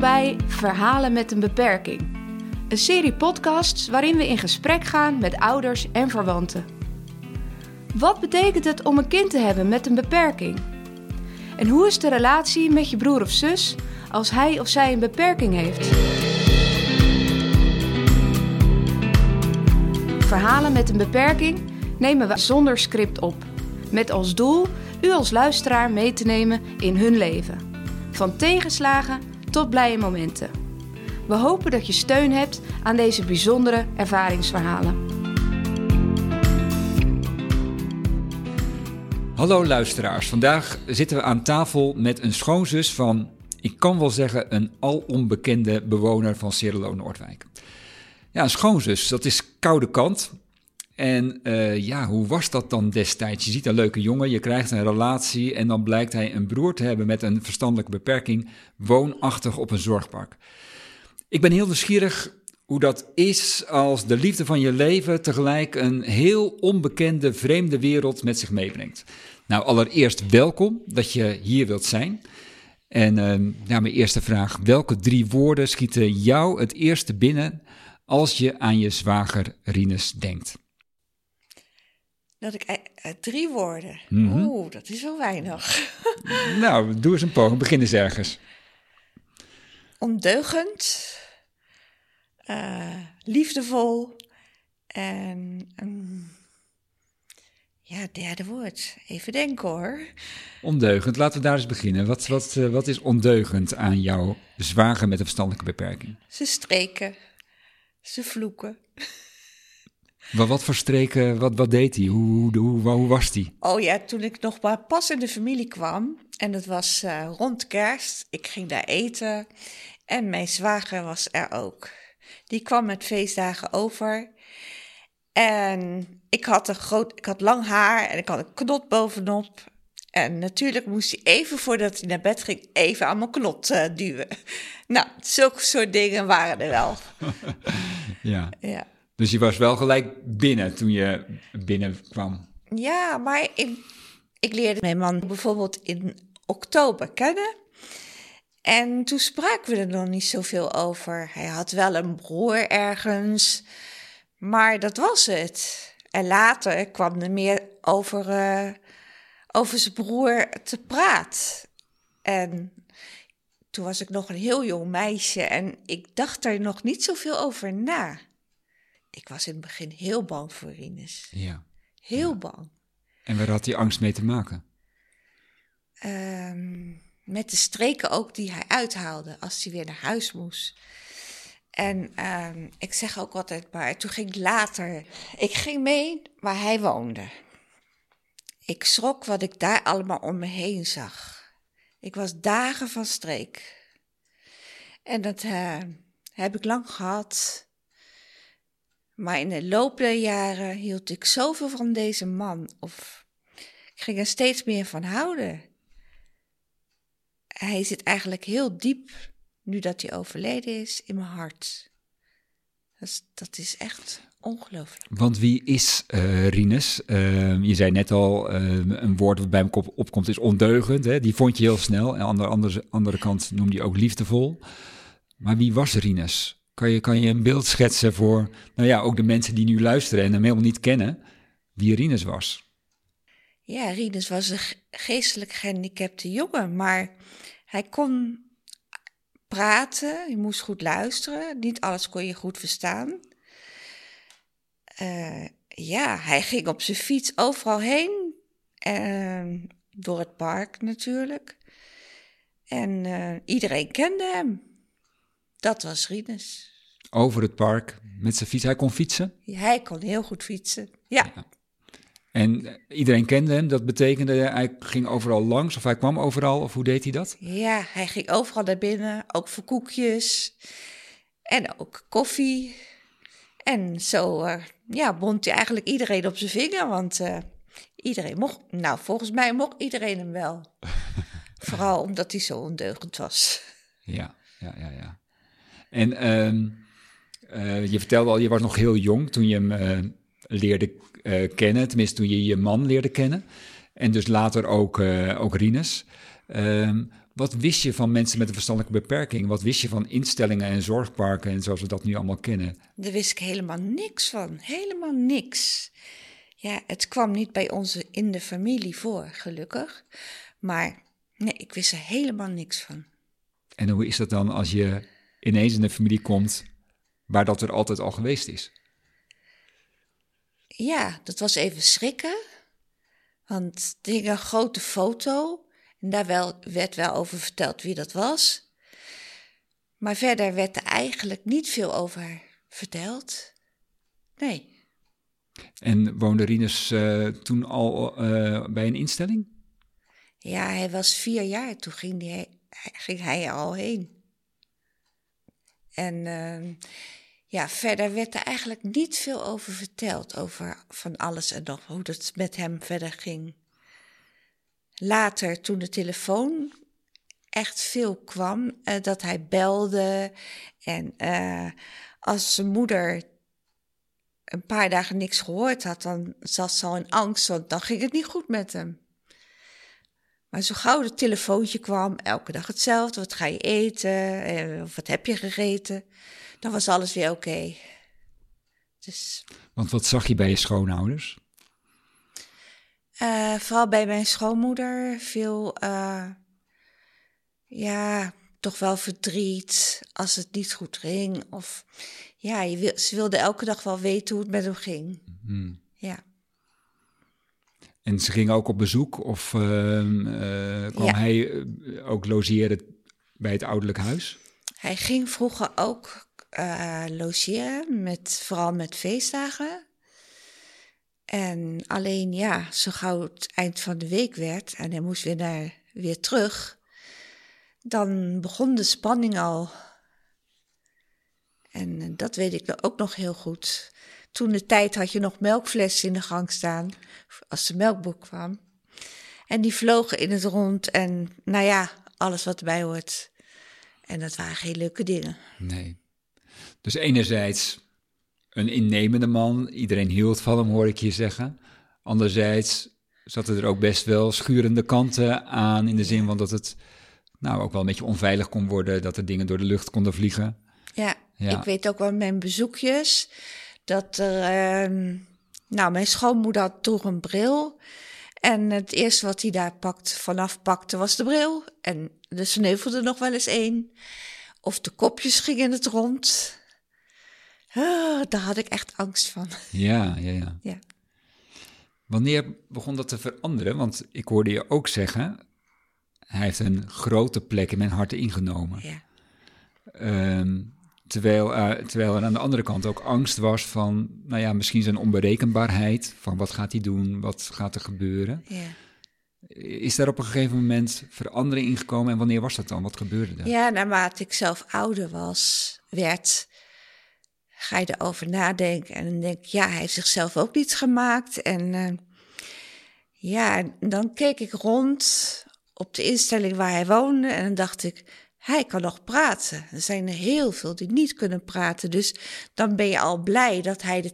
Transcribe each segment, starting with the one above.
Welkom bij Verhalen met een Beperking. Een serie podcasts waarin we in gesprek gaan met ouders en verwanten. Wat betekent het om een kind te hebben met een beperking? En hoe is de relatie met je broer of zus als hij of zij een beperking heeft? Verhalen met een beperking nemen we zonder script op. Met als doel u als luisteraar mee te nemen in hun leven. Van tegenslagen tot blije momenten. We hopen dat je steun hebt aan deze bijzondere ervaringsverhalen. Hallo luisteraars, vandaag zitten we aan tafel met een schoonzus van, ik kan wel zeggen, een alonbekende bewoner van Cirelo Noordwijk. Ja, een schoonzus, dat is koude kant. En hoe was dat dan destijds? Je ziet een leuke jongen, je krijgt een relatie en dan blijkt hij een broer te hebben met een verstandelijke beperking, woonachtig op een zorgpark. Ik ben heel nieuwsgierig hoe dat is als de liefde van je leven tegelijk een heel onbekende, vreemde wereld met zich meebrengt. Nou, allereerst welkom dat je hier wilt zijn. En mijn eerste vraag, welke drie woorden schieten jou het eerste binnen als je aan je zwager Rinus denkt? Dat ik drie woorden. Mm-hmm. Oeh, dat is wel weinig. Nou, doe eens een poging. Begin eens ergens. Ondeugend, liefdevol en derde woord. Even denken hoor. Ondeugend. Laten we daar eens beginnen. Wat is ondeugend aan jouw zwager met een verstandelijke beperking? Ze streken, ze vloeken. Maar wat voor streken, wat deed hij? Hoe was hij? Oh ja, toen ik nog maar pas in de familie kwam, en dat was rond kerst, ik ging daar eten en mijn zwager was er ook. Die kwam met feestdagen over en ik had lang haar en ik had een knot bovenop. En natuurlijk moest hij even voordat hij naar bed ging, even aan mijn knot duwen. Nou, zulke soort dingen waren er wel. Ja. Dus je was wel gelijk binnen toen je binnenkwam. Ja, maar ik leerde mijn man bijvoorbeeld in oktober kennen. En toen spraken we er nog niet zoveel over. Hij had wel een broer ergens, maar dat was het. En later kwam er meer over zijn broer te praat. En toen was ik nog een heel jong meisje en ik dacht er nog niet zoveel over na. Ik was in het begin heel bang voor Rinus. Ja. Heel bang. En waar had hij angst mee te maken? Met de streken ook die hij uithaalde als hij weer naar huis moest. En ik zeg ook altijd maar, toen ging ik later. Ik ging mee waar hij woonde. Ik schrok wat ik daar allemaal om me heen zag. Ik was dagen van streek. En dat heb ik lang gehad. Maar in de loop der jaren hield ik zoveel van deze man. Of ik ging er steeds meer van houden. Hij zit eigenlijk heel diep, nu dat hij overleden is, in mijn hart. Dat is echt ongelooflijk. Want wie is Rinus? Je zei net al, een woord wat bij me opkomt is ondeugend. Hè? Die vond je heel snel. En aan de andere kant noemde je ook liefdevol. Maar wie was Rinus? Kan je een beeld schetsen voor, ook de mensen die nu luisteren en hem helemaal niet kennen, wie Rinus was? Ja, Rinus was een geestelijk gehandicapte jongen, maar hij kon praten, je moest goed luisteren, niet alles kon je goed verstaan. Hij ging op zijn fiets overal heen, door het park natuurlijk. En iedereen kende hem. Dat was Rinus. Over het park met zijn fiets. Hij kon fietsen? Hij kon heel goed fietsen, ja. En iedereen kende hem. Dat betekende hij ging overal langs of hij kwam overal? Of hoe deed hij dat? Ja, hij ging overal naar binnen. Ook voor koekjes en ook koffie. En zo bond hij eigenlijk iedereen op zijn vinger. Want iedereen mocht, volgens mij mocht iedereen hem wel. Vooral omdat hij zo ondeugend was. Ja. En je vertelde al, je was nog heel jong toen je hem leerde kennen. Tenminste, toen je je man leerde kennen. En dus later ook Rinus. Wat wist je van mensen met een verstandelijke beperking? Wat wist je van instellingen en zorgparken en zoals we dat nu allemaal kennen? Daar wist ik helemaal niks van. Helemaal niks. Ja, het kwam niet bij ons in de familie voor, gelukkig. Maar nee, ik wist er helemaal niks van. En hoe is dat dan als je ineens in een familie komt waar dat er altijd al geweest is? Ja, dat was even schrikken. Want er hing een grote foto. En daar werd wel over verteld wie dat was. Maar verder werd er eigenlijk niet veel over verteld. Nee. En woonde Rinus toen al bij een instelling? Ja, hij was 4 jaar. Toen ging hij al heen. En verder werd er eigenlijk niet veel over verteld. Over van alles en nog hoe dat met hem verder ging. Later, toen de telefoon echt veel kwam, dat hij belde. En als zijn moeder een paar dagen niks gehoord had, dan zat ze al in angst, want dan ging het niet goed met hem. Maar zo gauw het telefoontje kwam, elke dag hetzelfde. Wat ga je eten? Of wat heb je gegeten? Dan was alles weer oké. Dus... Want wat zag je bij je schoonouders? Vooral bij mijn schoonmoeder veel, toch wel verdriet als het niet goed ging. Of ja, ze wilde elke dag wel weten hoe het met hem ging. Mm-hmm. Ja. En ze ging ook op bezoek of kwam hij ook logeren bij het ouderlijk huis? Hij ging vroeger ook logeren, vooral met feestdagen. En alleen ja, zo gauw het eind van de week werd en hij moest weer terug, dan begon de spanning al. En dat weet ik ook nog heel goed. Toen de tijd had je nog melkflessen in de gang staan, als de melkboek kwam. En die vlogen in het rond en nou ja, alles wat erbij hoort. En dat waren geen leuke dingen. Nee. Dus enerzijds... een innemende man, iedereen hield van hem, hoor ik je zeggen. Anderzijds zaten er ook best wel schurende kanten aan... in de zin van dat het ook wel een beetje onveilig kon worden... dat er dingen door de lucht konden vliegen. Ja. Ik weet ook wel mijn bezoekjes... dat er... mijn schoonmoeder had toch een bril... en het eerste wat hij daar vanaf pakte was de bril. En er sneuvelde nog wel eens één. Of de kopjes gingen in het rond... Oh, daar had ik echt angst van. Ja. Wanneer begon dat te veranderen? Want ik hoorde je ook zeggen... hij heeft een grote plek in mijn hart ingenomen. Ja. Terwijl er aan de andere kant ook angst was van... misschien zijn onberekenbaarheid. Van wat gaat hij doen? Wat gaat er gebeuren? Ja. Is daar op een gegeven moment verandering in gekomen? En wanneer was dat dan? Wat gebeurde er? Ja, naarmate ik zelf ouder werd... ga je erover nadenken en dan denk ik, hij heeft zichzelf ook niet gemaakt. En dan keek ik rond op de instelling waar hij woonde en dan dacht ik, hij kan nog praten. Er zijn er heel veel die niet kunnen praten, dus dan ben je al blij dat hij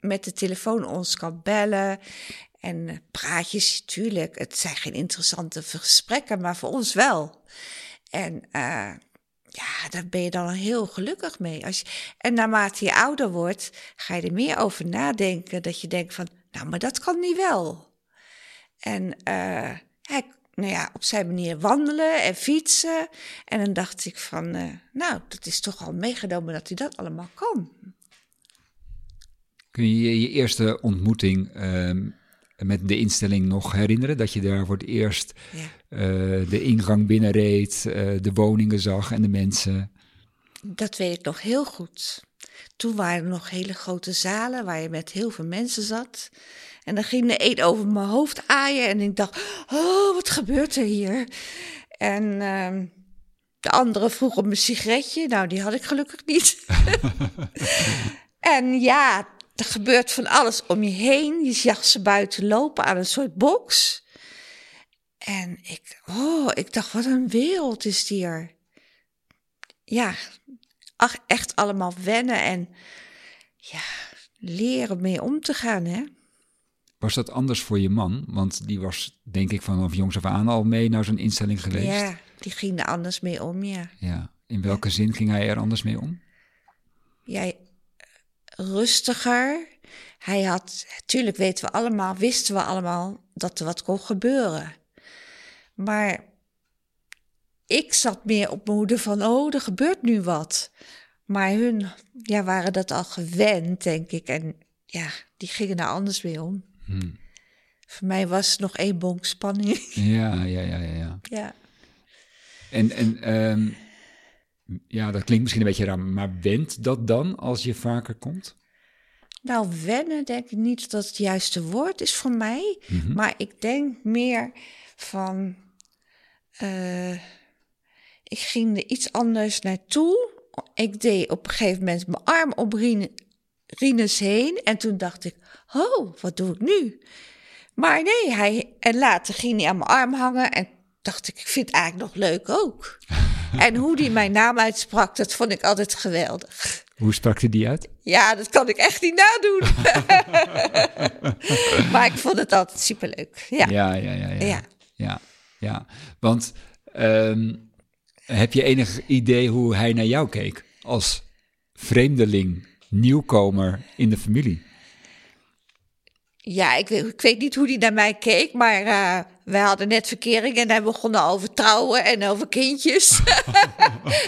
met de telefoon ons kan bellen. En praatjes, tuurlijk, het zijn geen interessante gesprekken, maar voor ons wel. En... ja, daar ben je dan heel gelukkig mee. En naarmate je ouder wordt, ga je er meer over nadenken. Dat je denkt van, maar dat kan hij wel. En hij, op zijn manier wandelen en fietsen. En dan dacht ik van, dat is toch al meegenomen dat hij dat allemaal kan. Kun je je eerste ontmoeting met de instelling nog herinneren? Dat je daar voor het eerst de ingang binnenreed, de woningen zag en de mensen? Dat weet ik nog heel goed. Toen waren er nog hele grote zalen waar je met heel veel mensen zat. En dan ging er een over mijn hoofd aaien en ik dacht, oh, wat gebeurt er hier? En de andere vroeg om een sigaretje. Nou, die had ik gelukkig niet. En ja... er gebeurt van alles om je heen. Je zag ze buiten lopen aan een soort box. En ik dacht, wat een wereld is hier. Ja, echt allemaal wennen en leren mee om te gaan, hè. Was dat anders voor je man? Want die was, denk ik, vanaf jongs af aan al mee naar zo'n instelling geweest. Ja. Die ging er anders mee om, ja. Ja. In welke zin ging hij er anders mee om? Ja, rustiger. Hij had, natuurlijk wisten we allemaal dat er wat kon gebeuren. Maar ik zat meer op mijn hoede van, er gebeurt nu wat. Maar hun waren dat al gewend, denk ik. En ja, die gingen daar anders mee om. Hmm. Voor mij was het nog één bonk spanning. Ja. En dat klinkt misschien een beetje raar, maar went dat dan als je vaker komt? Nou, wennen denk ik niet dat het juiste woord is voor mij. Mm-hmm. Maar ik denk meer van... ik ging er iets anders naartoe. Ik deed op een gegeven moment mijn arm om Rinus heen. En toen dacht ik, wat doe ik nu? Maar nee, en later ging hij aan mijn arm hangen. En dacht ik, ik vind het eigenlijk nog leuk ook. En hoe die mijn naam uitsprak, dat vond ik altijd geweldig. Hoe sprak hij die uit? Ja, dat kan ik echt niet nadoen. Maar ik vond het altijd superleuk. Ja. Want heb je enig idee hoe hij naar jou keek? Als vreemdeling, nieuwkomer in de familie? Ja, ik weet niet hoe hij naar mij keek, maar wij hadden net verkering en hij begon al over trouwen en over kindjes.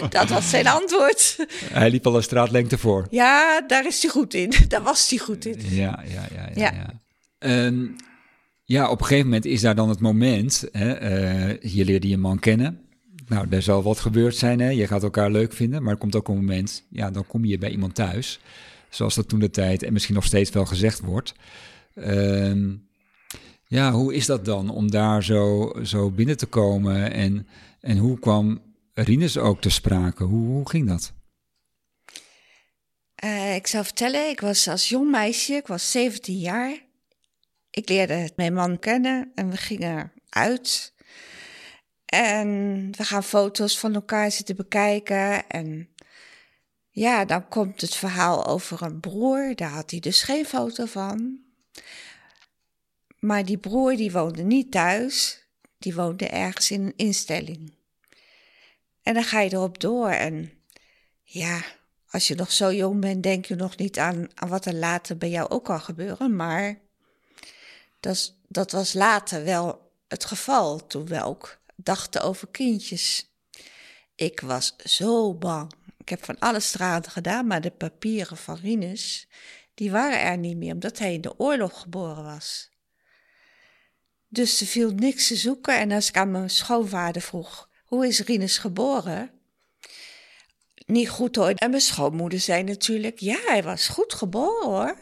Dat was zijn antwoord. Hij liep al een straatlengte voor. Ja, daar is hij goed in. Daar was hij goed in. Ja. Op een gegeven moment is daar dan het moment, hè, je leerde je man kennen. Nou, er zal wat gebeurd zijn, hè? Je gaat elkaar leuk vinden, maar er komt ook een moment, dan kom je bij iemand thuis. Zoals dat toen de tijd en misschien nog steeds wel gezegd wordt. Hoe is dat dan om daar zo binnen te komen? En hoe kwam Rinus ook te sprake? Hoe ging dat? Ik zal vertellen, ik was als jong meisje, ik was 17 jaar. Ik leerde mijn man kennen en we gingen uit. En we gaan foto's van elkaar zitten bekijken. En ja, dan komt het verhaal over een broer. Daar had hij dus geen foto van. Maar die broer die woonde niet thuis. Die woonde ergens in een instelling. En dan ga je erop door. En ja, als je nog zo jong bent, denk je nog niet aan wat er later bij jou ook kan gebeuren. Maar dat was later wel het geval. Toen we ook dachten over kindjes. Ik was zo bang. Ik heb van alle straten gedaan, maar de papieren van Rinus, die waren er niet meer, omdat hij in de oorlog geboren was. Dus er viel niks te zoeken. En als ik aan mijn schoonvader vroeg, hoe is Rinus geboren? Niet goed hoor. En mijn schoonmoeder zei natuurlijk, ja, hij was goed geboren hoor.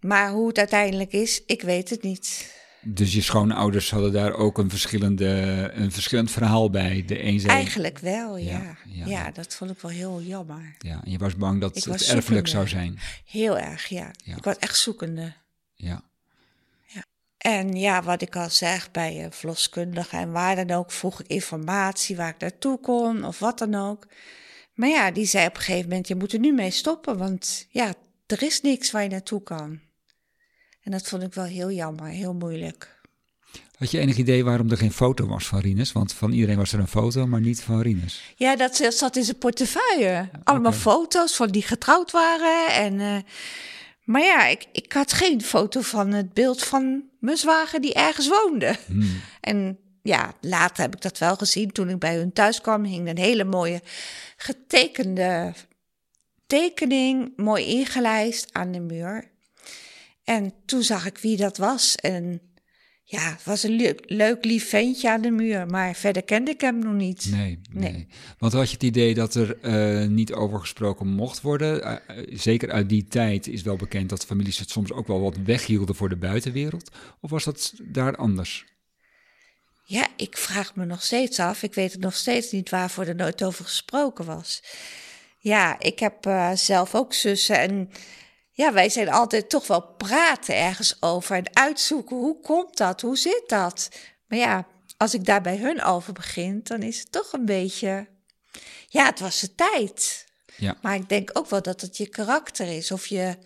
Maar hoe het uiteindelijk is, ik weet het niet. Dus je schoonouders hadden daar ook een verschillend verhaal bij. De een zei... Eigenlijk wel, ja. Ja, dat vond ik wel heel jammer. Ja, en je was bang dat het erfelijk zou zijn. Heel erg, ja. Ik was echt zoekende. Ja. En ja, wat ik al zeg bij verloskundigen en waar dan ook, vroeg ik informatie waar ik naartoe kon of wat dan ook. Maar ja, die zei op een gegeven moment, je moet er nu mee stoppen, want ja, er is niks waar je naartoe kan. En dat vond ik wel heel jammer, heel moeilijk. Had je enig idee waarom er geen foto was van Rinus? Want van iedereen was er een foto, maar niet van Rinus. Ja, dat zat in zijn portefeuille. Ja, allemaal foto's van die getrouwd waren. Maar ik had geen foto van het beeld van mijn zwager die ergens woonde. Hmm. En ja, later heb ik dat wel gezien. Toen ik bij hun thuis kwam, hing een hele mooie getekende tekening, mooi ingelijst aan de muur. En toen zag ik wie dat was. En ja, het was een leuk lief ventje aan de muur. Maar verder kende ik hem nog niet. Nee. Want had je het idee dat er niet over gesproken mocht worden? Zeker uit die tijd is wel bekend dat families het soms ook wel wat weghielden voor de buitenwereld. Of was dat daar anders? Ja, ik vraag me nog steeds af. Ik weet het nog steeds niet waarvoor er nooit over gesproken was. Ja, ik heb zelf ook zussen en... Ja, wij zijn altijd toch wel praten ergens over en uitzoeken. Hoe komt dat? Hoe zit dat? Maar ja, als ik daar bij hun over begin, dan is het toch een beetje... Ja, het was de tijd. Ja. Maar ik denk ook wel dat het je karakter is. Of je...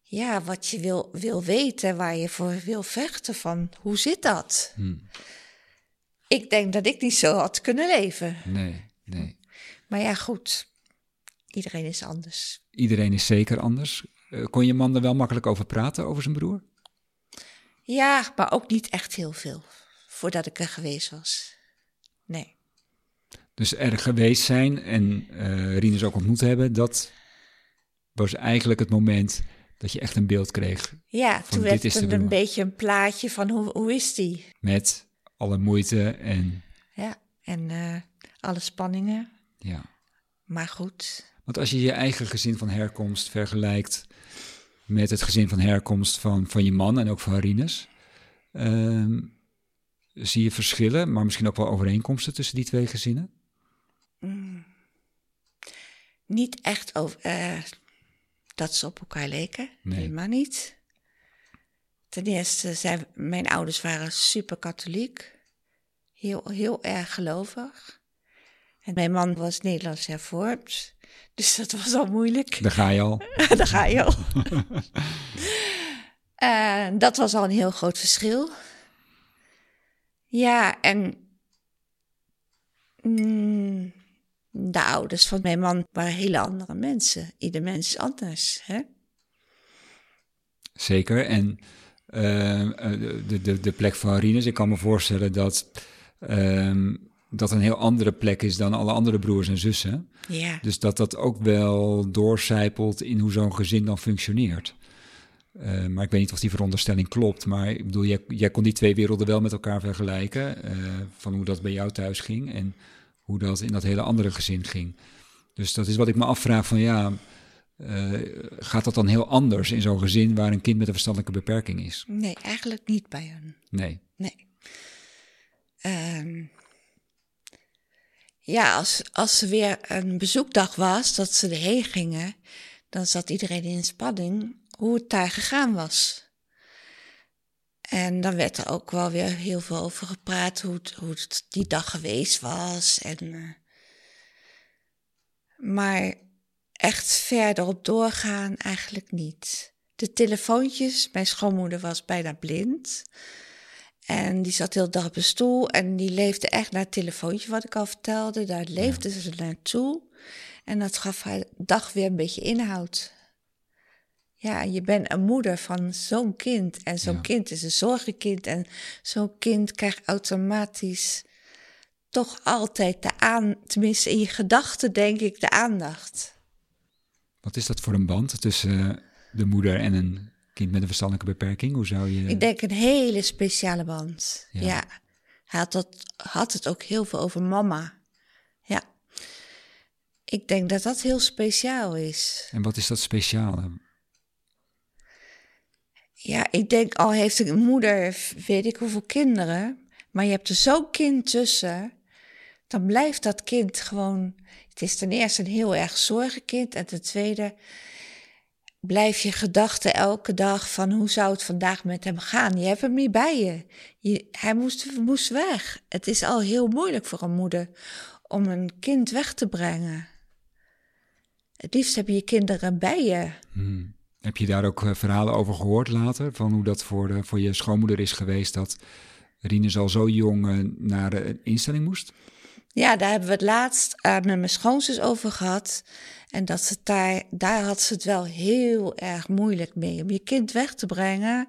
Ja, wat je wil weten, waar je voor wil vechten van. Hoe zit dat? Ik denk dat ik niet zo had kunnen leven. Nee. Maar ja, goed. Iedereen is anders. Iedereen is zeker anders. Kon je man er wel makkelijk over praten, over zijn broer? Ja, maar ook niet echt heel veel. Voordat ik er geweest was. Nee. Dus er geweest zijn en Rinus ook ontmoet hebben, dat was eigenlijk het moment dat je echt een beeld kreeg. Ja, toen werd het een beetje een plaatje van hoe is die? Met alle moeite en... Ja, en alle spanningen. Ja. Maar goed. Want als je je eigen gezin van herkomst vergelijkt met het gezin van herkomst van je man en ook van Rinus, zie je verschillen, maar misschien ook wel overeenkomsten tussen die twee gezinnen? Niet echt dat ze op elkaar leken. Nee. Helemaal niet. Ten eerste, mijn ouders waren super katholiek. Heel, heel erg gelovig. En mijn man was Nederlands hervormd. Dus dat was al moeilijk. Daar ga je al. Dat was al een heel groot verschil. Ja, en de ouders van mijn man waren hele andere mensen. Ieder mens is anders, hè? Zeker, en de plek van Rinus, ik kan me voorstellen dat een heel andere plek is dan alle andere broers en zussen. Ja. Dus dat ook wel doorcijpelt in hoe zo'n gezin dan functioneert. Maar ik weet niet of die veronderstelling klopt. Maar ik bedoel, jij kon die twee werelden wel met elkaar vergelijken. Van hoe dat bij jou thuis ging en hoe dat in dat hele andere gezin ging. Dus dat is wat ik me afvraag van ja, gaat dat dan heel anders in zo'n gezin waar een kind met een verstandelijke beperking is? Nee, eigenlijk niet bij hun. Nee. Ja, als er weer een bezoekdag was, dat ze erheen gingen, dan zat iedereen in spanning hoe het daar gegaan was. En dan werd er ook wel weer heel veel over gepraat hoe het die dag geweest was. Maar echt verder op doorgaan eigenlijk niet. De telefoontjes, mijn schoonmoeder was bijna blind. En die zat de hele dag op een stoel en die leefde echt naar het telefoontje wat ik al vertelde. Daar leefde ze naartoe en dat gaf haar dag weer een beetje inhoud. Ja, je bent een moeder van zo'n kind. En zo'n kind is een zorgenkind. En zo'n kind krijgt automatisch toch altijd tenminste in je gedachten denk ik, de aandacht. Wat is dat voor een band tussen de moeder en een kind met een verstandelijke beperking? Hoe zou je... Ik denk een hele speciale band. Ja. Hij had het ook heel veel over mama. Ja. Ik denk dat heel speciaal is. En wat is dat speciale? Ja, ik denk, al heeft een moeder weet ik hoeveel kinderen, maar je hebt er zo'n kind tussen, dan blijft dat kind gewoon... Het is ten eerste een heel erg zorgenkind en ten tweede blijf je gedachten elke dag van hoe zou het vandaag met hem gaan. Je hebt hem niet bij je. Hij moest weg. Het is al heel moeilijk voor een moeder om een kind weg te brengen. Het liefst heb je kinderen bij je. Heb je daar ook verhalen over gehoord later? Van hoe dat voor je schoonmoeder is geweest dat Rinus al zo jong naar een instelling moest? Ja, daar hebben we het laatst met mijn schoonzus over gehad. En dat ze daar had ze het wel heel erg moeilijk mee om je kind weg te brengen.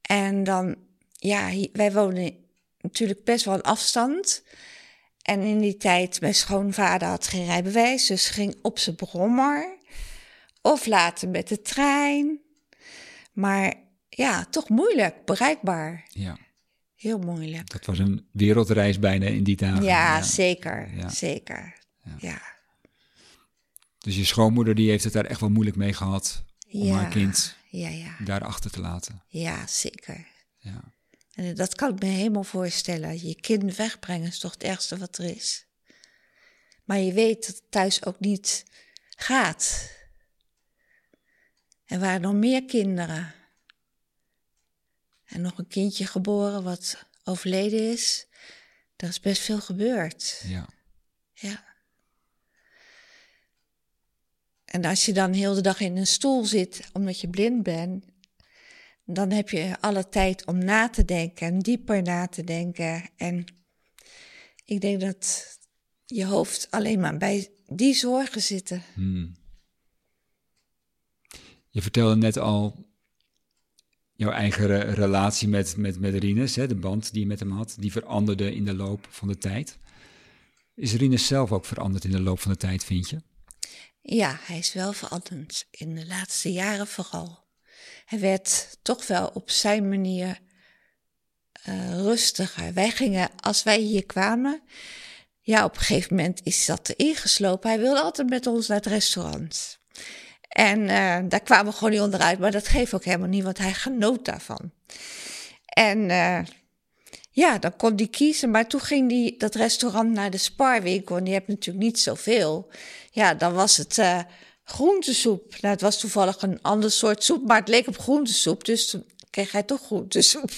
En dan, ja, wij wonen natuurlijk best wel een afstand. En in die tijd, mijn schoonvader had geen rijbewijs, dus ging op zijn brommer. Of later met de trein. Maar ja, toch moeilijk, bereikbaar. Ja. Heel moeilijk. Dat was een wereldreis bijna in die dagen. Ja. Zeker. Ja. Dus je schoonmoeder die heeft het daar echt wel moeilijk mee gehad om haar kind daar achter te laten. Ja, zeker. Ja. En dat kan ik me helemaal voorstellen. Je kind wegbrengen is toch het ergste wat er is. Maar je weet dat het thuis ook niet gaat. Er waren nog meer kinderen. En nog een kindje geboren wat overleden is. Er is best veel gebeurd. Ja. En als je dan heel de dag in een stoel zit omdat je blind bent, dan heb je alle tijd om na te denken en dieper na te denken. En Ik denk dat je hoofd alleen maar bij die zorgen zitten. Hmm. Je vertelde net al jouw eigen relatie met Rinus, hè, de band die je met hem had, die veranderde in de loop van de tijd. Is Rinus zelf ook veranderd in de loop van de tijd, vind je? Ja, hij is wel veranderd. In de laatste jaren vooral. Hij werd toch wel op zijn manier rustiger. Wij gingen, als wij hier kwamen, ja, op een gegeven moment is dat erin geslopen. Hij wilde altijd met ons naar het restaurant. En daar kwamen we gewoon niet onderuit. Maar dat geeft ook helemaal niet, want hij genoot daarvan. En ja, dan kon hij kiezen. Maar toen ging hij dat restaurant naar de Sparwinkel. En die hebt natuurlijk niet zoveel. Ja, dan was het groentesoep. Nou, het was toevallig een ander soort soep, maar het leek op groentesoep. Dus toen kreeg hij toch groentesoep.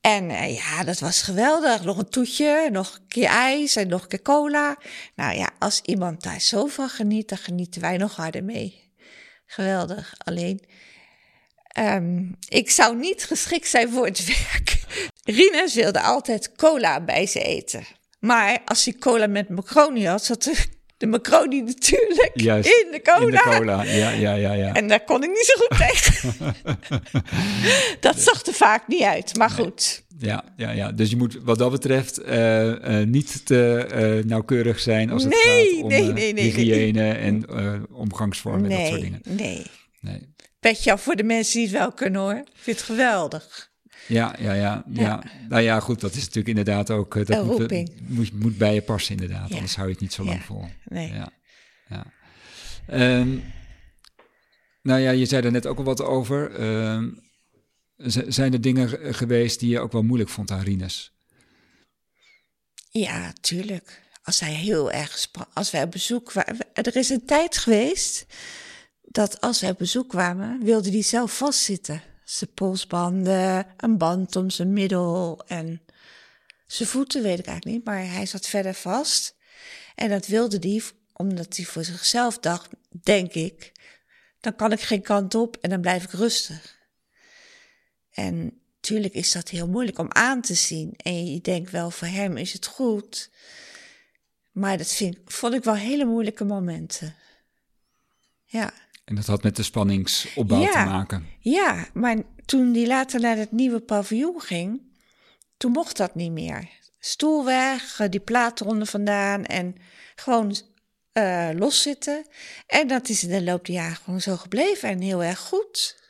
En ja, dat was geweldig. Nog een toetje, nog een keer ijs en nog een keer cola. Nou ja, als iemand daar zo van geniet, dan genieten wij nog harder mee. Geweldig. Alleen, ik zou niet geschikt zijn voor het werk. Rinus wilde altijd cola bij ze eten. Maar als hij cola met macaroni had, zat de macaroni natuurlijk juist, in de cola. In de cola. Ja. En daar kon ik niet zo goed tegen. Dat zag er vaak niet uit, maar goed. Nee. Ja. Dus je moet wat dat betreft niet te nauwkeurig zijn als het gaat om hygiëne en omgangsvormen en dat soort dingen. Nee. Petje af voor de mensen die het wel kunnen, hoor. Ik vind het geweldig. Ja. Nou ja, goed, dat is natuurlijk inderdaad ook... dat moet bij je passen, inderdaad. Ja. Anders hou je het niet zo lang vol. Nee. Ja. Nou ja, je zei er net ook al wat over. Zijn er dingen geweest die je ook wel moeilijk vond aan Rinus? Ja, tuurlijk. Als hij heel erg als wij op bezoek waren... Er is een tijd geweest dat als wij op bezoek kwamen... wilde hij zelf vastzitten... Zijn polsbanden, een band om zijn middel en zijn voeten, weet ik eigenlijk niet. Maar hij zat verder vast. En dat wilde hij, omdat hij voor zichzelf dacht, denk ik... dan kan ik geen kant op en dan blijf ik rustig. En natuurlijk is dat heel moeilijk om aan te zien. En je denkt wel, voor hem is het goed. Maar dat vond ik wel hele moeilijke momenten. Ja. En dat had met de spanningsopbouw te maken. Ja, maar toen die later naar het nieuwe paviljoen ging... toen mocht dat niet meer. Stoel weg, die plaat eronder vandaan en gewoon loszitten. En dat is in de loop der jaren gewoon zo gebleven en heel erg goed.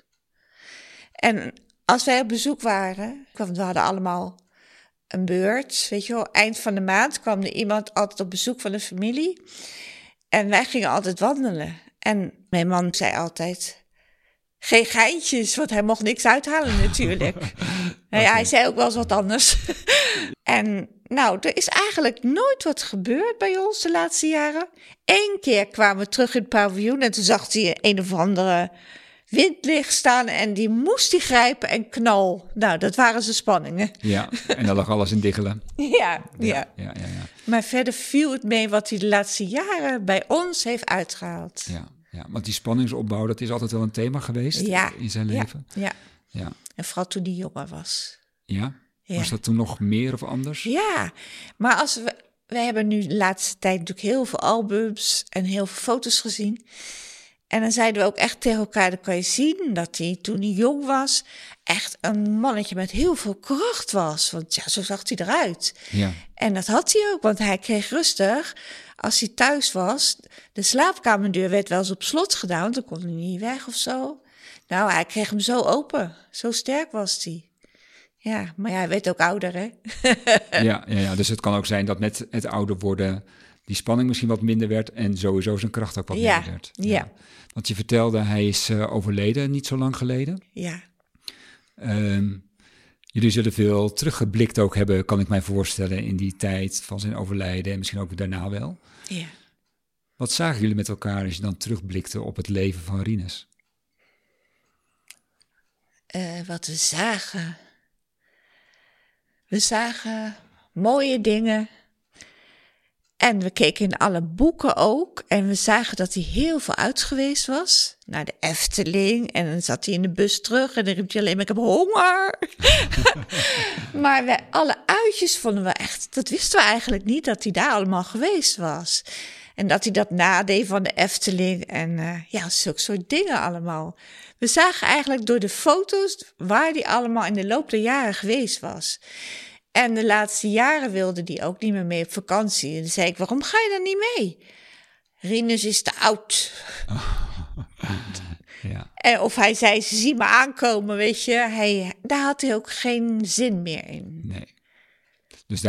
En als wij op bezoek waren, want we hadden allemaal een beurt... weet je wel, eind van de maand kwam er iemand altijd op bezoek van de familie... en wij gingen altijd wandelen... En mijn man zei altijd, geen geintjes, want hij mocht niks uithalen natuurlijk. Hij zei ook wel eens wat anders. En nou, er is eigenlijk nooit wat gebeurd bij ons de laatste jaren. Eén keer kwamen we terug in het paviljoen en toen zag hij een of andere windlicht staan. En die moest hij grijpen en knal. Nou, dat waren zijn spanningen. Ja, en daar lag alles in diggelen. Ja. Maar verder viel het mee wat hij de laatste jaren bij ons heeft uitgehaald. Ja, want die spanningsopbouw, dat is altijd wel een thema geweest in zijn leven. Ja. En vooral toen hij jonger was. Ja? Was dat toen nog meer of anders? Ja, maar als we hebben nu de laatste tijd natuurlijk heel veel albums en heel veel foto's gezien. En dan zeiden we ook echt tegen elkaar, dan kan je zien dat hij toen hij jong was... echt een mannetje met heel veel kracht was. Want ja, zo zag hij eruit. Ja. En dat had hij ook, want hij kreeg rustig... als hij thuis was, de slaapkamerdeur werd wel eens op slot gedaan... want dan kon hij niet weg of zo. Nou, hij kreeg hem zo open. Zo sterk was hij. Ja, maar ja, hij werd ook ouder, hè? Ja, dus het kan ook zijn dat met het ouder worden... die spanning misschien wat minder werd en sowieso zijn kracht ook wat minder werd. Ja. Want je vertelde, hij is overleden niet zo lang geleden. Ja. Jullie zullen veel teruggeblikt ook hebben, kan ik mij voorstellen... in die tijd van zijn overlijden en misschien ook daarna wel. Ja. Wat zagen jullie met elkaar als je dan terugblikte op het leven van Rinus? Wat we zagen... We zagen mooie dingen... En we keken in alle boeken ook. En we zagen dat hij heel veel uit geweest was. Naar de Efteling. En dan zat hij in de bus terug. En dan riep hij alleen maar, ik heb honger. Maar alle uitjes vonden we echt... Dat wisten we eigenlijk niet, dat hij daar allemaal geweest was. En dat hij dat nadeed van de Efteling. En zulke soort dingen allemaal. We zagen eigenlijk door de foto's... waar hij allemaal in de loop der jaren geweest was. En de laatste jaren wilde die ook niet meer mee op vakantie. En dan zei ik, waarom ga je dan niet mee? Rinus is te oud. Ja. En of hij zei, ze zien me aankomen, weet je. Daar had hij ook geen zin meer in. Nee. Dus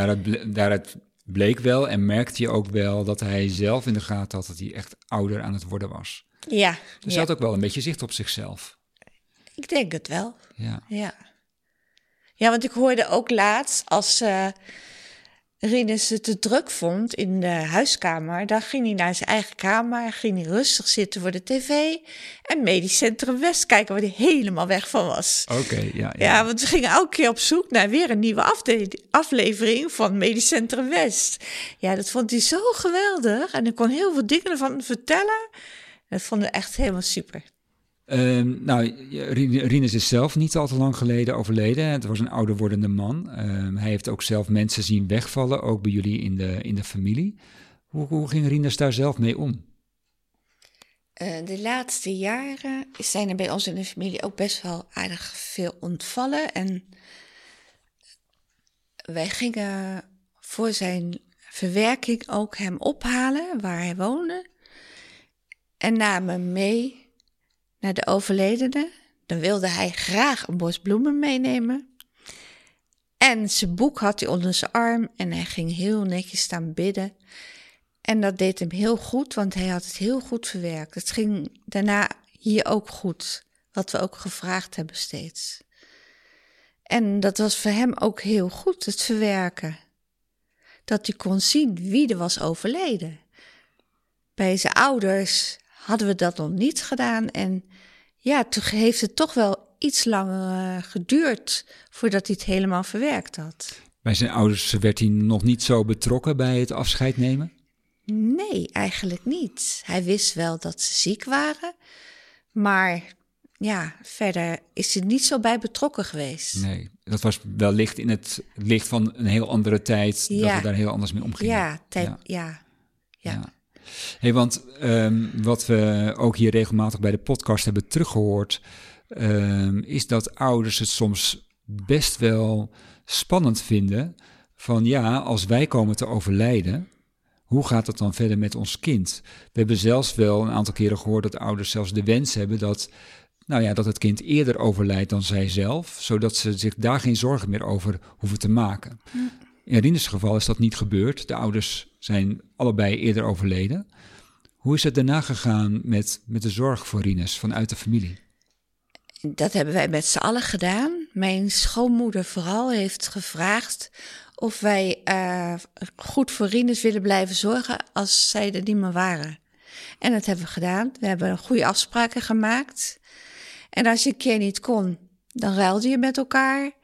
daaruit bleek wel en merkte je ook wel... dat hij zelf in de gaten had dat hij echt ouder aan het worden was. Ja. Dus hij had ook wel een beetje zicht op zichzelf. Ik denk het wel. Ja. Ja, want ik hoorde ook laatst, als Rinus het te druk vond in de huiskamer... dan ging hij naar zijn eigen kamer, ging hij rustig zitten voor de tv... en Medisch Centrum West kijken, waar hij helemaal weg van was. Oké, ja. Ja, want we gingen elke keer op zoek naar weer een nieuwe aflevering van Medisch Centrum West. Ja, dat vond hij zo geweldig en ik kon heel veel dingen ervan vertellen. Dat vond ik echt helemaal super. Rinus is zelf niet al te lang geleden overleden. Het was een ouder wordende man. Hij heeft ook zelf mensen zien wegvallen, ook bij jullie in de familie. Hoe ging Rinus daar zelf mee om? De laatste jaren zijn er bij ons in de familie ook best wel aardig veel ontvallen. En wij gingen voor zijn verwerking ook hem ophalen, waar hij woonde. En namen mee... naar de overledene. Dan wilde hij graag een bos bloemen meenemen. En zijn boek had hij onder zijn arm. En hij ging heel netjes staan bidden. En dat deed hem heel goed, want hij had het heel goed verwerkt. Het ging daarna hier ook goed. Wat we ook gevraagd hebben steeds. En dat was voor hem ook heel goed, het verwerken. Dat hij kon zien wie er was overleden. Bij zijn ouders... hadden we dat nog niet gedaan. En ja, toen heeft het toch wel iets langer geduurd... voordat hij het helemaal verwerkt had. Bij zijn ouders werd hij nog niet zo betrokken bij het afscheid nemen? Nee, eigenlijk niet. Hij wist wel dat ze ziek waren. Maar ja, verder is hij niet zo bij betrokken geweest. Nee, dat was wellicht in het licht van een heel andere tijd... Ja. Dat we daar heel anders mee omgingen. Ja. Hey, want wat we ook hier regelmatig bij de podcast hebben teruggehoord... is dat ouders het soms best wel spannend vinden... van ja, als wij komen te overlijden, hoe gaat dat dan verder met ons kind? We hebben zelfs wel een aantal keren gehoord dat ouders zelfs de wens hebben... dat het kind eerder overlijdt dan zijzelf... zodat ze zich daar geen zorgen meer over hoeven te maken... Hm. In Rinus' geval is dat niet gebeurd. De ouders zijn allebei eerder overleden. Hoe is het daarna gegaan met de zorg voor Rinus vanuit de familie? Dat hebben wij met z'n allen gedaan. Mijn schoonmoeder vooral heeft gevraagd of wij goed voor Rinus willen blijven zorgen als zij er niet meer waren. En dat hebben we gedaan. We hebben goede afspraken gemaakt. En als je een keer niet kon, dan ruilde je met elkaar...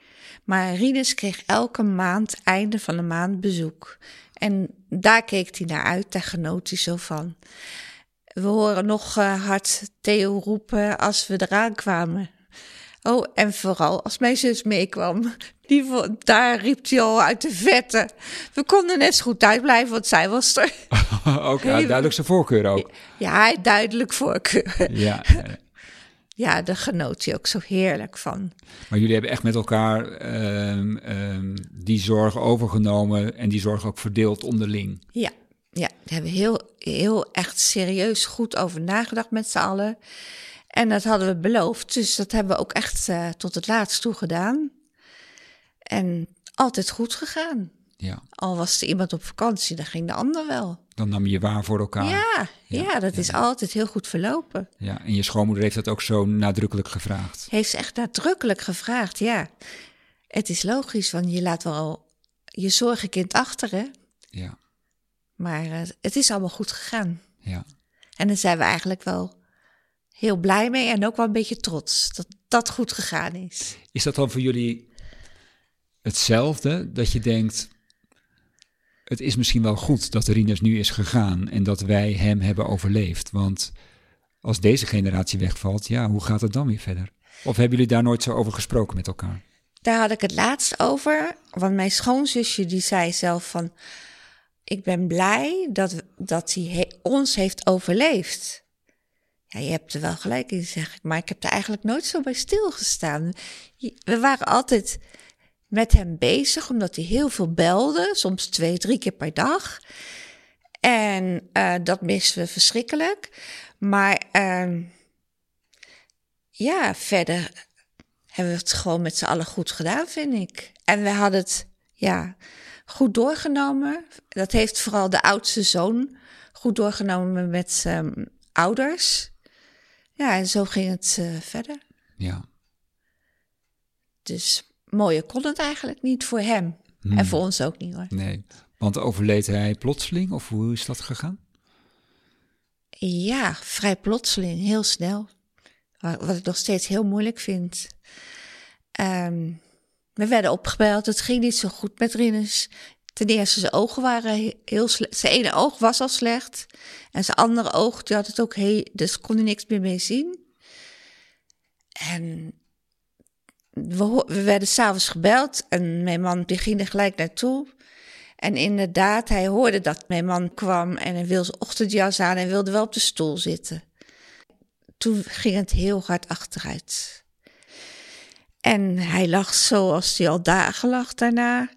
Maar Rinus kreeg elke maand, einde van de maand, bezoek. En daar keek hij naar uit, daar genoot hij zo van. We horen nog hard Theo roepen als we eraan kwamen. Oh, en vooral als mijn zus meekwam. Daar riep hij al uit de vette. We konden net zo goed thuis blijven, want zij was er. Ook duidelijk zijn voorkeur ook. Ja, duidelijk voorkeur. Ja. Ja, daar genoot hij ook zo heerlijk van. Maar jullie hebben echt met elkaar die zorg overgenomen... en die zorg ook verdeeld onderling. Ja, daar hebben we heel echt serieus goed over nagedacht met z'n allen. En dat hadden we beloofd, dus dat hebben we ook echt tot het laatst toe gedaan. En altijd goed gegaan. Ja. Al was er iemand op vakantie, dan ging de ander wel. Dan nam je waar voor elkaar. Ja, dat is altijd heel goed verlopen. Ja, en je schoonmoeder heeft dat ook zo nadrukkelijk gevraagd. Heeft ze echt nadrukkelijk gevraagd, ja. Het is logisch, want je laat wel je zorgenkind achter, hè? Ja. Maar het is allemaal goed gegaan. Ja. En daar zijn we eigenlijk wel heel blij mee en ook wel een beetje trots dat dat goed gegaan is. Is dat dan voor jullie hetzelfde, dat je denkt... het is misschien wel goed dat Rinus nu is gegaan en dat wij hem hebben overleefd. Want als deze generatie wegvalt, ja, hoe gaat het dan weer verder? Of hebben jullie daar nooit zo over gesproken met elkaar? Daar had ik het laatst over, want mijn schoonzusje die zei zelf van... ik ben blij dat hij ons heeft overleefd. Ja, je hebt er wel gelijk in, zeg ik. Maar ik heb er eigenlijk nooit zo bij stilgestaan. We waren altijd met hem bezig, omdat hij heel veel belde. Soms 2-3 keer per dag. En dat missen we verschrikkelijk. Maar ja, verder hebben we het gewoon met z'n allen goed gedaan, vind ik. En we hadden het, ja... goed doorgenomen. Dat heeft vooral de oudste zoon goed doorgenomen met ouders. Ja, en zo ging het verder. Ja. Dus mooier kon het eigenlijk niet voor hem. Hmm. En voor ons ook niet hoor. Nee, want overleed hij plotseling of hoe is dat gegaan? Ja, vrij plotseling, heel snel. Wat ik nog steeds heel moeilijk vind. We werden opgebeld, het ging niet zo goed met Rinus. Ten eerste, zijn ogen waren heel slecht. Zijn ene oog was al slecht. En zijn andere oog, die had het ook heel... Dus kon hij niks meer mee zien. En we werden s'avonds gebeld. En mijn man die ging er gelijk naartoe. En inderdaad, hij hoorde dat mijn man kwam. En hij wilde zijn ochtendjas aan en wilde wel op de stoel zitten. Toen ging het heel hard achteruit. En hij lag zoals hij al dagen lag daarna.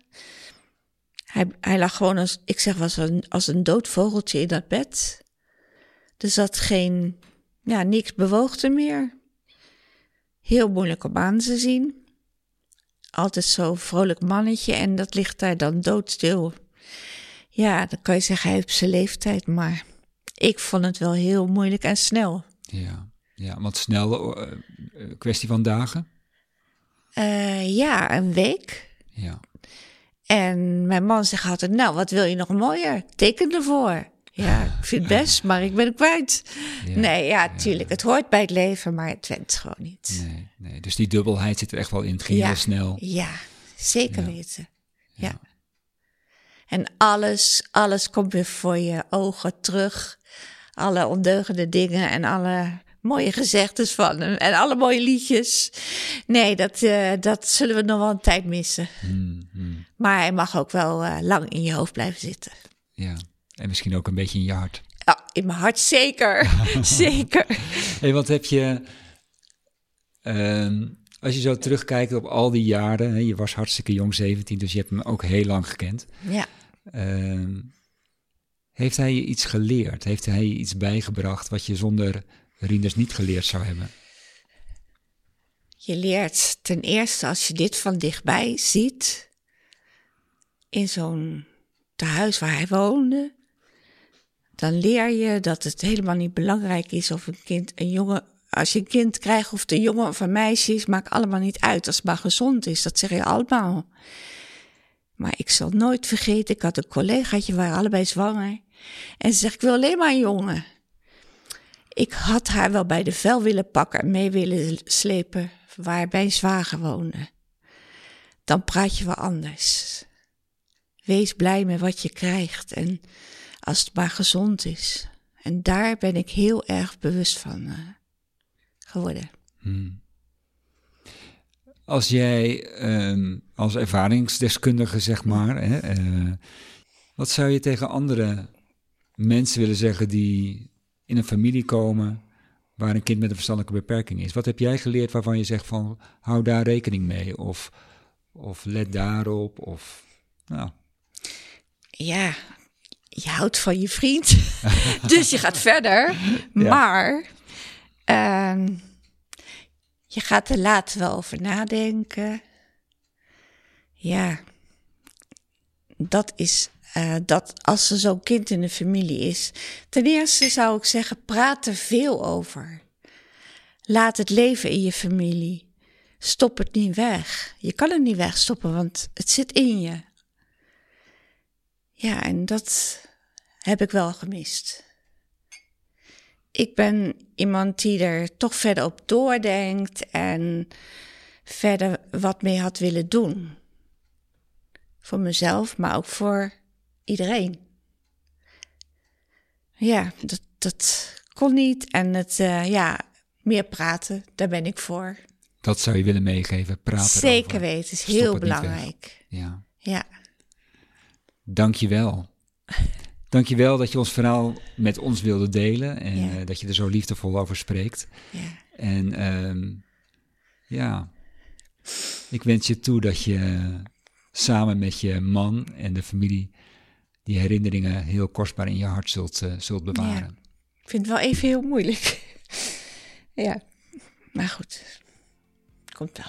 Hij lag gewoon als, ik zeg, als een dood vogeltje in dat bed. Er zat geen, ja, niks bewoogde meer. Heel moeilijk om aan te zien. Altijd zo'n vrolijk mannetje en dat ligt daar dan doodstil. Ja, dan kan je zeggen, hij heeft zijn leeftijd, maar ik vond het wel heel moeilijk en snel. Ja, want snel, kwestie van dagen? Ja, een week. Ja. En mijn man zegt altijd, nou, wat wil je nog mooier? Teken ervoor. Ja, ik vind het best, maar ik ben het kwijt. Ja. Nee, ja, tuurlijk. Ja. Het hoort bij het leven, maar het went gewoon niet. Nee. Dus die dubbelheid zit er echt wel in. Het ging heel snel. Ja, zeker weten. Ja. En alles komt weer voor je ogen terug. Alle ondeugende dingen en alle... mooie gezegdes van hem en alle mooie liedjes. Nee, dat zullen we nog wel een tijd missen. Maar hij mag ook wel lang in je hoofd blijven zitten. Ja, en misschien ook een beetje in je hart. Ja, in mijn hart zeker. Zeker. Hey, wat heb je... als je zo terugkijkt op al die jaren... Hè, je was hartstikke jong, 17, dus je hebt hem ook heel lang gekend. Ja. Heeft hij je iets geleerd? Heeft hij je iets bijgebracht wat je zonder... Rinus niet geleerd zou hebben? Je leert ten eerste als je dit van dichtbij ziet... in zo'n tehuis waar hij woonde... dan leer je dat het helemaal niet belangrijk is... of als je een kind krijgt of het een jongen of een meisje is... maakt allemaal niet uit als het maar gezond is. Dat zeg je allemaal. Maar ik zal nooit vergeten... ik had een collegaatje, we waren allebei zwanger... en ze zegt, ik wil alleen maar een jongen... Ik had haar wel bij de vel willen pakken en mee willen slepen waar mijn zwager woonde. Dan praat je wel anders. Wees blij met wat je krijgt en als het maar gezond is. En daar ben ik heel erg bewust van geworden. Als jij als ervaringsdeskundige, zeg maar, hè, wat zou je tegen andere mensen willen zeggen die... in een familie komen waar een kind met een verstandelijke beperking is. Wat heb jij geleerd waarvan je zegt van... hou daar rekening mee of let daarop of... Nou. Ja, je houdt van je vriend, dus je gaat verder. Ja. Maar je gaat er later wel over nadenken. Ja, dat is... dat als er zo'n kind in de familie is. Ten eerste zou ik zeggen, praat er veel over. Laat het leven in je familie. Stop het niet weg. Je kan het niet wegstoppen, want het zit in je. Ja, en dat heb ik wel gemist. Ik ben iemand die er toch verder op doordenkt... en verder wat mee had willen doen. Voor mezelf, maar ook voor... iedereen. Ja, dat kon niet. En het, meer praten, daar ben ik voor. Dat zou je willen meegeven, praten. Zeker erover. Weten, is heel belangrijk. Ja. Ja. Dankjewel. Dankjewel dat je ons verhaal met ons wilde delen. En dat je er zo liefdevol over spreekt. Ja. En ik wens je toe dat je samen met je man en de familie die herinneringen heel kostbaar in je hart zult bewaren. Ja. Ik vind het wel even heel moeilijk. Ja, maar goed. Komt wel.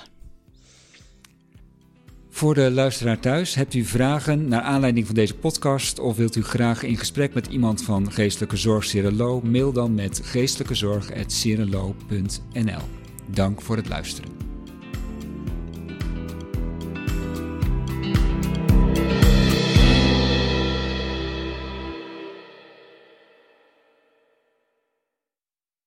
Voor de luisteraar thuis, hebt u vragen naar aanleiding van deze podcast of wilt u graag in gesprek met iemand van Geestelijke Zorg Cirelo? Mail dan met geestelijkezorg@cirelo.nl. Dank voor het luisteren.